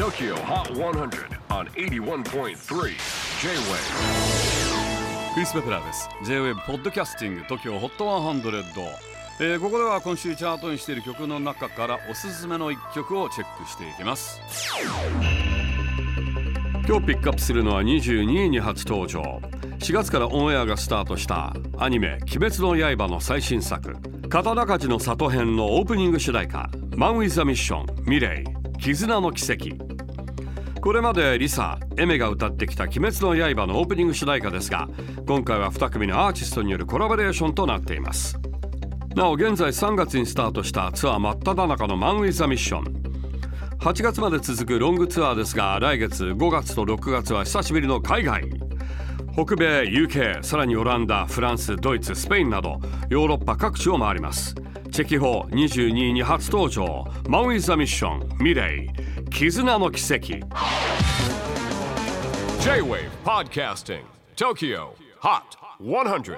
TOKYO HOT 100 on 81.3 J-WAVE クリス・ベプラーです。 J-WAVE ポッドキャスティング TOKYO HOT 100、ここでは今週チャートにしている曲の中からおすすめの1曲をチェックしていきます。今日ピックアップするのは22位に初登場、4月からオンエアがスタートしたアニメ鬼滅の刃の最新作、刀鍛冶の里編のオープニング主題歌 Man with a Mission、 milet、 絆の奇跡。これまでLiSA、Aimerが歌ってきた鬼滅の刃のオープニング主題歌ですが、今回は2組のアーティストによるコラボレーションとなっています。なお現在3月にスタートしたツアー真っ只中の Man with a Mission、 8月まで続くロングツアーですが、来月5月と6月は久しぶりの海外、北米、UK、 さらにオランダ、フランス、ドイツ、スペインなどヨーロッパ各地を回ります。チェキホ22位に初登場 Man with a Mission、 milet、 絆の奇跡。 J-WAVE Podcasting TOKYO HOT 100